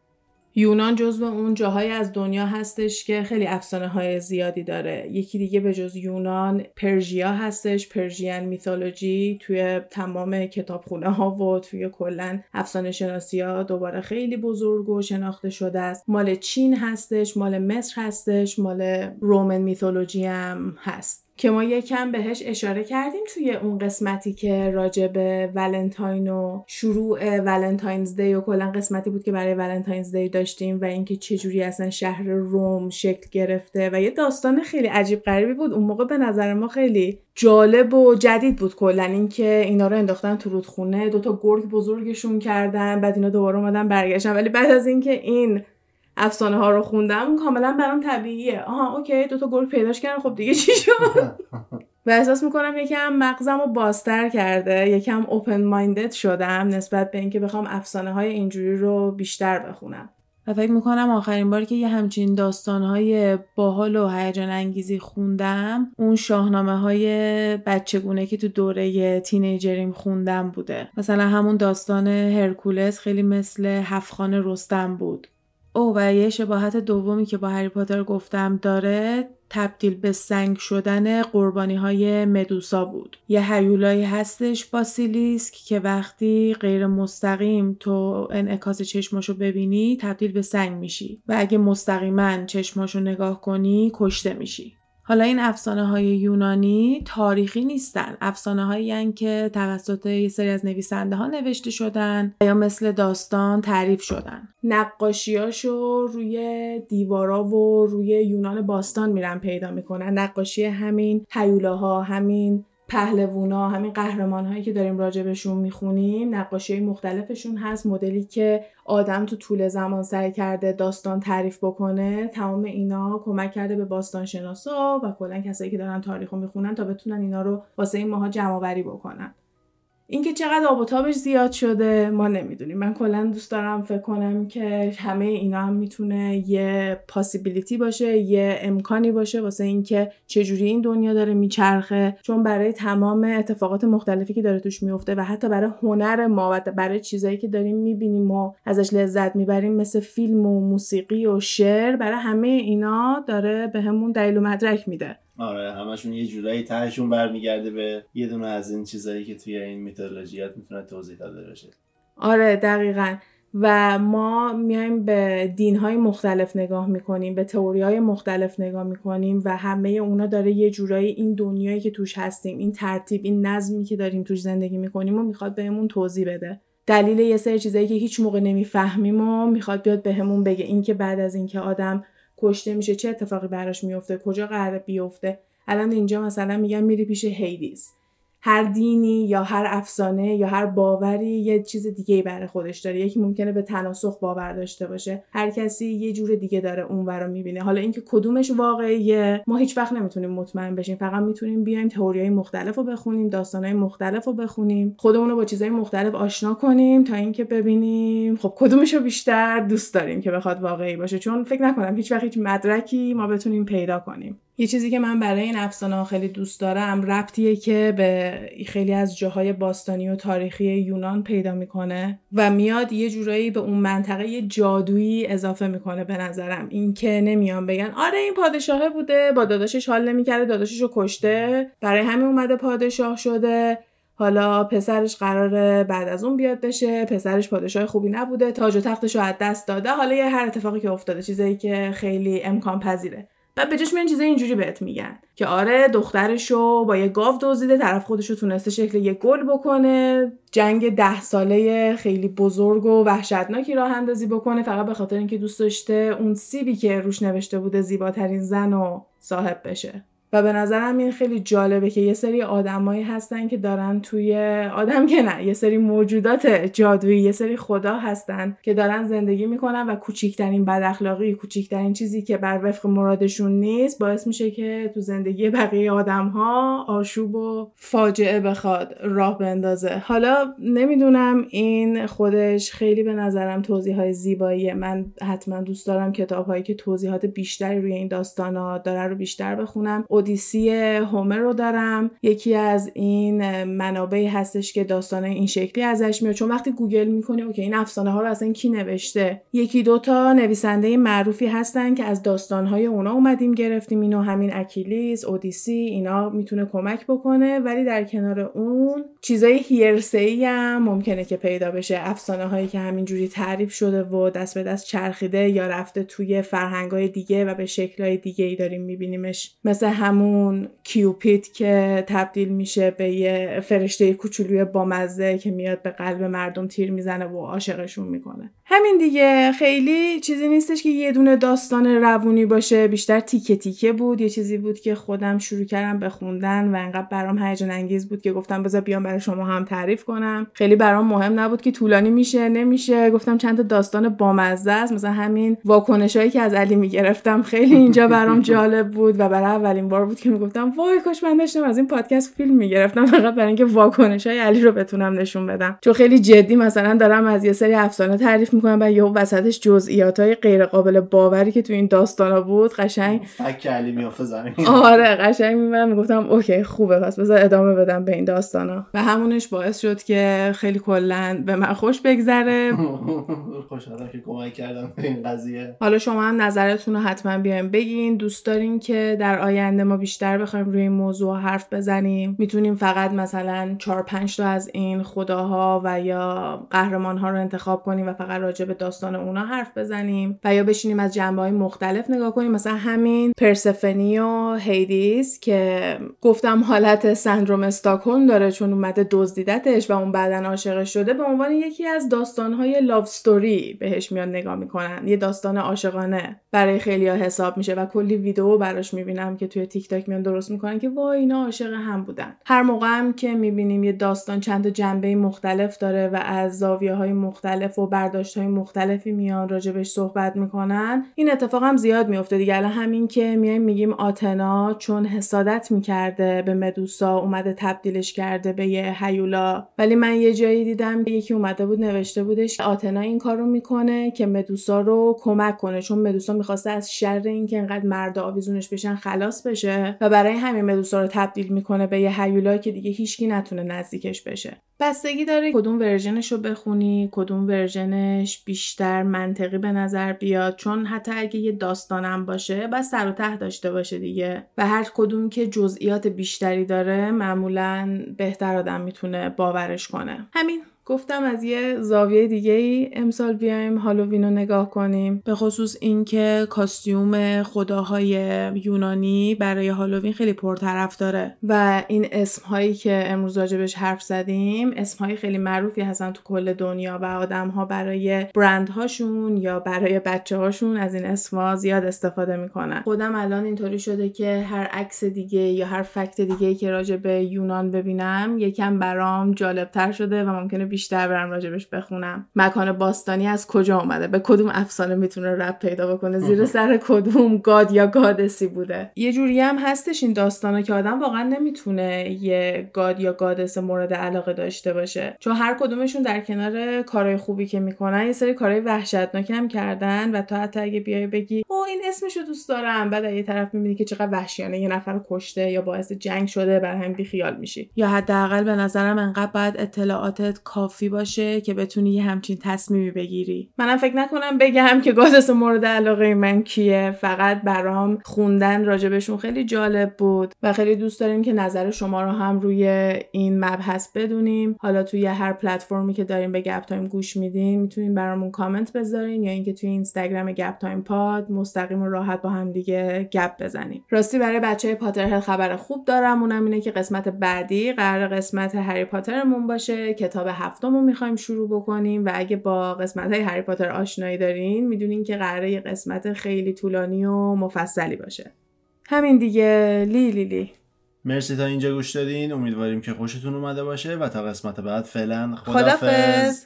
یونان جزو اون جاهای از دنیا هستش که خیلی افسانه های زیادی داره. یکی دیگه به جز یونان پرژیا هستش، پرژین میتولوژی توی تمام کتابخونه ها و توی کلن افسانه شناسی ها دوباره خیلی بزرگ و شناخته شده است. مال چین هستش، مال مصر هستش، مال رومن میتولوژی هم هست که ما یکم بهش اشاره کردیم توی اون قسمتی که راجع به ولنتاین و شروع ولنتاینز دی و کلا قسمتی بود که برای ولنتاینز دی داشتیم و اینکه چجوری اصلا شهر روم شکل گرفته و یه داستان خیلی عجیب غریبی بود. اون موقع به نظر ما خیلی جالب و جدید بود کلا اینکه اینا رو انداختن تو رودخونه، دوتا گرگ بزرگشون کردن، بعد اینا دوباره اومدن برگشتن. ولی بعد از اینکه این افسانه ها رو خوندم کاملا برام طبیعیه. آها اوکی دوتا گروه پیداش کردن، خب دیگه چی شد؟ و احساس میکنم یکم مغزم رو بازتر کرده، یکم اوپن مایندد شدم نسبت به اینکه بخوام افسانه های اینجوری رو بیشتر بخونم. و فکر میکنم آخرین بار که یه همچین داستانهای باحال و هیجان انگیزی خوندم اون شاهنامه های بچگونه که تو دوره تینیجریم خوندم بوده. مثلا همون داستان هرکولس خیلی مثل هفت‌خوان رستم بود. او و یه شباهت دومی که با هری پاتر گفتم داره تبدیل به سنگ شدن قربانی‌های مدوسا بود. یه هیولایی هستش باسیلیسک که وقتی غیر مستقیم تو انعکاس چشماشو ببینی تبدیل به سنگ میشی و اگه مستقیما چشماشو نگاه کنی کشته میشی. حالا این افسانه‌های یونانی تاریخی نیستن، افسانه‌هایی هستند که توسط یه سری از نویسنده‌ها نوشته شدن یا مثل داستان تعریف شدن. نقاشیاشو روی دیوارا و روی یونان باستان میرن پیدا میکنن، نقاشی همین هیولاها، همین پهلوونا، همین قهرمان‌هایی که داریم راجبشون میخونیم، نقاشی‌های مختلفشون هست. مدلی که آدم تو طول زمان سعی کرده داستان تعریف بکنه، تمام اینا کمک کرده به باستانشناسا و کلا کسایی که دارن تاریخو میخونن تا بتونن اینا رو واسه این ماها جمع‌آوری بکنن. اینکه چقدر آب و تابش زیاد شده ما نمیدونیم. من کلا دوست دارم فکر کنم که همه اینا هم میتونه یه پاسیبیلیتی باشه، یه امکانی باشه واسه اینکه چه جوری این دنیا داره میچرخه، چون برای تمام اتفاقات مختلفی که داره توش میفته و حتی برای هنر ما و برای چیزایی که داریم میبینیم و ازش لذت میبریم مثل فیلم و موسیقی و شعر، برای همه اینا داره بهمون دلیل و مدرک میده. آره همشون یه جورایی تهشون برمیگرده به یه دونه از این چیزایی که توی این میتولوژیات میتونه توضیح داده بشه. آره دقیقاً. و ما میایم به دین‌های مختلف نگاه می‌کنیم، به تئوری‌های مختلف نگاه می‌کنیم و همه اونا داره یه جورایی این دنیایی که توش هستیم، این ترتیب، این نظمی که داریم توش زندگی می‌کنیم و می‌خواد بهمون توضیح بده. دلیل یه سری چیزایی که هیچ موقع نمی‌فهمیم و می‌خواد بیاد بهمون بگه. این که بعد از اینکه آدم کشته میشه چه اتفاقی براش میفته، کجا قراره بیفته. الان اینجا مثلا میگن میری پیش هیدیس. هر دینی یا هر افسانه یا هر باوری یه چیز دیگه برای خودش داره. یکی ممکنه به تناسخ باور داشته باشه، هر کسی یه جور دیگه داره اونور رو میبینه. حالا اینکه کدومش واقعیه ما هیچ وقت نمیتونیم مطمئن بشیم، فقط میتونیم بیایم تئوریای مختلفو بخونیم، داستانای مختلفو بخونیم، خودمون رو با چیزای مختلف آشنا کنیم تا اینکه ببینیم خب کدومش رو بیشتر دوست داریم که بخواد واقعی باشه. چون فکر نکنم هیچ وقت هیچ مدرکی ما بتونیم پیدا کنیم. یه چیزی که من برای این افسانه‌ها خیلی دوست دارم ربطیه که به خیلی از جاهای باستانی و تاریخی یونان پیدا میکنه و میاد یه جورایی به اون منطقه جادویی اضافه میکنه. به نظرم این که نمیان بگن آره این پادشاه بوده، با داداشش حال نمیکرده، داداششو کشته، برای همین اومده پادشاه شده، حالا پسرش قراره بعد از اون بیاد بشه، پسرش پادشاه خوبی نبوده، تاج و تختشو از دست داده، حالا یه هر اتفاقی که افتاده، چیزایی که خیلی امکان پذیره. بعد به جاش میان چیزای اینجوری بهت میگن که آره دخترشو با یه گاو دزدیده، طرف خودشو تونسته شکل یه گل بکنه، جنگ ده ساله خیلی بزرگ و وحشتناکی راه اندازی بکنه فقط به خاطر اینکه دوست داشته اون سیبی که روش نوشته بوده زیباترین زن و صاحب بشه. و به نظرم این خیلی جالبه که یه سری آدمایی هستن که دارن توی آدم که نه، یه سری موجودات جادویی، یه سری خدا هستن که دارن زندگی میکنن و کوچیکترین بد اخلاقی، کوچیکترین چیزی که بر وفق مرادشون نیست باعث میشه که تو زندگی بقیه آدم‌ها آشوب و فاجعه بخواد راه بندازه. حالا نمیدونم، این خودش خیلی به نظرم توضیحات زیباییه. من حتما دوست دارم کتاب‌هایی که توضیحات بیشتری روی این داستانا داره رو بیشتر بخونم. اودیسی هومر رو دارم، یکی از این منابعی هستش که داستانه این شکلی ازش میاد، چون وقتی گوگل میکنی اوکی این افسانه ها رو اصلا کی نوشته، یکی دوتا نویسنده معروفی هستن که از داستانهای اونا اومدیم گرفتیم اینو، همین اکیلیز، اودیسی، اینا میتونه کمک بکنه. ولی در کنار اون چیزای هیرسایی هم ممکنه که پیدا بشه، افسانه هایی که همینجوری تعریف شده و دست به دست چرخیده یا رفته توی فرهنگای دیگه و به شکل‌های دیگه‌ای داریم میبینیمش، مثل همون کیوپید که تبدیل میشه به یه فرشته کوچولوی بامزه که میاد به قلب مردم تیر میزنه و عاشقشون میکنه. همین دیگه، خیلی چیزی نیستش که یه دونه داستان روونی باشه، بیشتر تیکه تیکه بود. یه چیزی بود که خودم شروع کردم به خوندن و انقدر برام هیجان انگیز بود که گفتم بذار بیام برای شما هم تعریف کنم. خیلی برام مهم نبود که طولانی میشه نمیشه، گفتم چند تا داستان بامزه است، مثلا همین واکنشایی که از علی میگرفتم خیلی اینجا برام جالب بود و برای اولین بار بود که میگفتم وای کاش من داشتم از این پادکست فیلم میگرفتم فقط برای اینکه واکنش‌های علی رو بتونم نشون بدم، چون خیلی جدی مثلا دارم از یه سری افسانه تعریف میکنم و یهو وسطش جزئیاتای غیر قابل باوری که تو این داستانا بود قشنگ فک علی میافته زمین. آره قشنگ من میگفتم اوکی خوبه، پس بذار ادامه بدم به این داستانا و همونش باعث شد که خیلی کلا به من خوش بگذره. خوشحالم که کمک کردم به این قضیه. حالا شما هم نظرتون رو حتما بیاین بگین. دوست دارین که در آینده ما بیشتر بخوایم روی این موضوع حرف بزنیم؟ میتونیم فقط مثلا چهار پنج تا از این خداها و یا قهرمانها رو انتخاب کنیم و فقط راجع به داستان اونا حرف بزنیم، و یا بشینیم از جنبه‌های مختلف نگاه کنیم، مثلا همین پرسفونی و هیدیس که گفتم حالت سندروم استاکهلم داره چون اومده دزدیدتش و اون بعدن عاشق شده، به عنوان یکی از داستان‌های لاو استوری بهش میان نگاه میکنن، یه داستان عاشقانه برای خیلی‌ها حساب میشه و کلی ویدیو براش میبینم که توی تیک تاک میان درست میکنن که وای اینا عاشق هم بودن. هر موقع هم که میبینیم یه داستان چند تا جنبه مختلف داره و از زاویه‌های مختلف و برداشت‌های مختلفی میان راجبش صحبت میکنن، این اتفاق هم زیاد میفته دیگه. الان همین که میایم میگیم آتنا چون حسادت میکرده به مدوسا اومده تبدیلش کرده به یه هیولا، ولی من یه جایی دیدم یکی اومده بود نوشته بودش آتنا این کارو میکنه که مدوسا رو کمک کنه، چون مدوسا می‌خواسته از شر اینکه انقدر مرد آویزونش بشن خلاص بشه و برای همین مدوسا رو تبدیل میکنه به یه هیولا که دیگه هیچکی نتونه نزدیکش بشه. بستگی داره کدوم ورژنش رو بخونی، کدوم ورژنش بیشتر منطقی به نظر بیاد، چون حتی اگه یه داستانم باشه بس سر و ته داشته باشه دیگه و هر کدوم که جزئیات بیشتری داره معمولاً بهتر آدم میتونه باورش کنه. همین گفتم از یه زاویه دیگه ای امسال بیایم هالووین رو نگاه کنیم، به خصوص اینکه کاستیوم خداهای یونانی برای هالووین خیلی پرطرف داره و این اسمهایی که امروز راجبش حرف زدیم اسمهای خیلی معروفی هستن تو کل دنیا و آدم‌ها برای برندهاشون یا برای بچه‌هاشون از این اسم‌ها زیاد استفاده میکنن. خودم الان اینطوری شده که هر عکس دیگه یا هر فکت دیگه‌ای که راجب یونان ببینم یکم برام جالب‌تر شده و ممکنه بیشتر برم راجبش بخونم. مکان باستانی از کجا اومده؟ به کدوم افسانه میتونه ربط پیدا بکنه؟ زیر سر کدوم گاد یا گادسی بوده؟ یه جوری هم هستش این داستانا که آدم واقعا نمیتونه یه گاد یا گادس مورد علاقه داشته باشه، چون هر کدومشون در کنار کارهای خوبی که میکنن یه سری کارهای وحشتناک هم کردن و تا حتی اگه بیای بگی او این اسمشو دوست دارم، بعد یه طرف میبینی که چقدر وحشیانه یه نفر کشته یا باعث جنگ شده، بر هم بیخیال میشی. یا حداقل به نظرم انقدر باید اطلاعاتت کافی باشه که بتونی یه همچین تصمیمی بگیری. منم فکر نکنم بگم که گادس مورد علاقه من کیه، فقط برام خوندن راجبشون خیلی جالب بود و خیلی دوست داریم که نظر شما رو هم روی این مبحث بدونیم. حالا توی هر پلتفرمی که داریم به گپ تایم گوش میدین میتونین برامون کامنت بذارین یا اینکه توی اینستاگرام گپ تایم پاد مستقیم و راحت با هم دیگه گپ بزنیم. راستی برای بچهای پاترهل خبر خوب دارم، اونم اینه که قسمت بعدی قرار قسمت هری پاترمون باشه. کتاب هفتمو میخوایم شروع بکنیم و اگه با قسمت‌های هری پاتر آشنایی دارین میدونین که قراره یه قسمت خیلی طولانی و مفصلی باشه. همین دیگه. لی لی لی مرسی تا اینجا گوش دادین، امیدواریم که خوشتون اومده باشه و تا قسمت بعد فعلا خدافظ.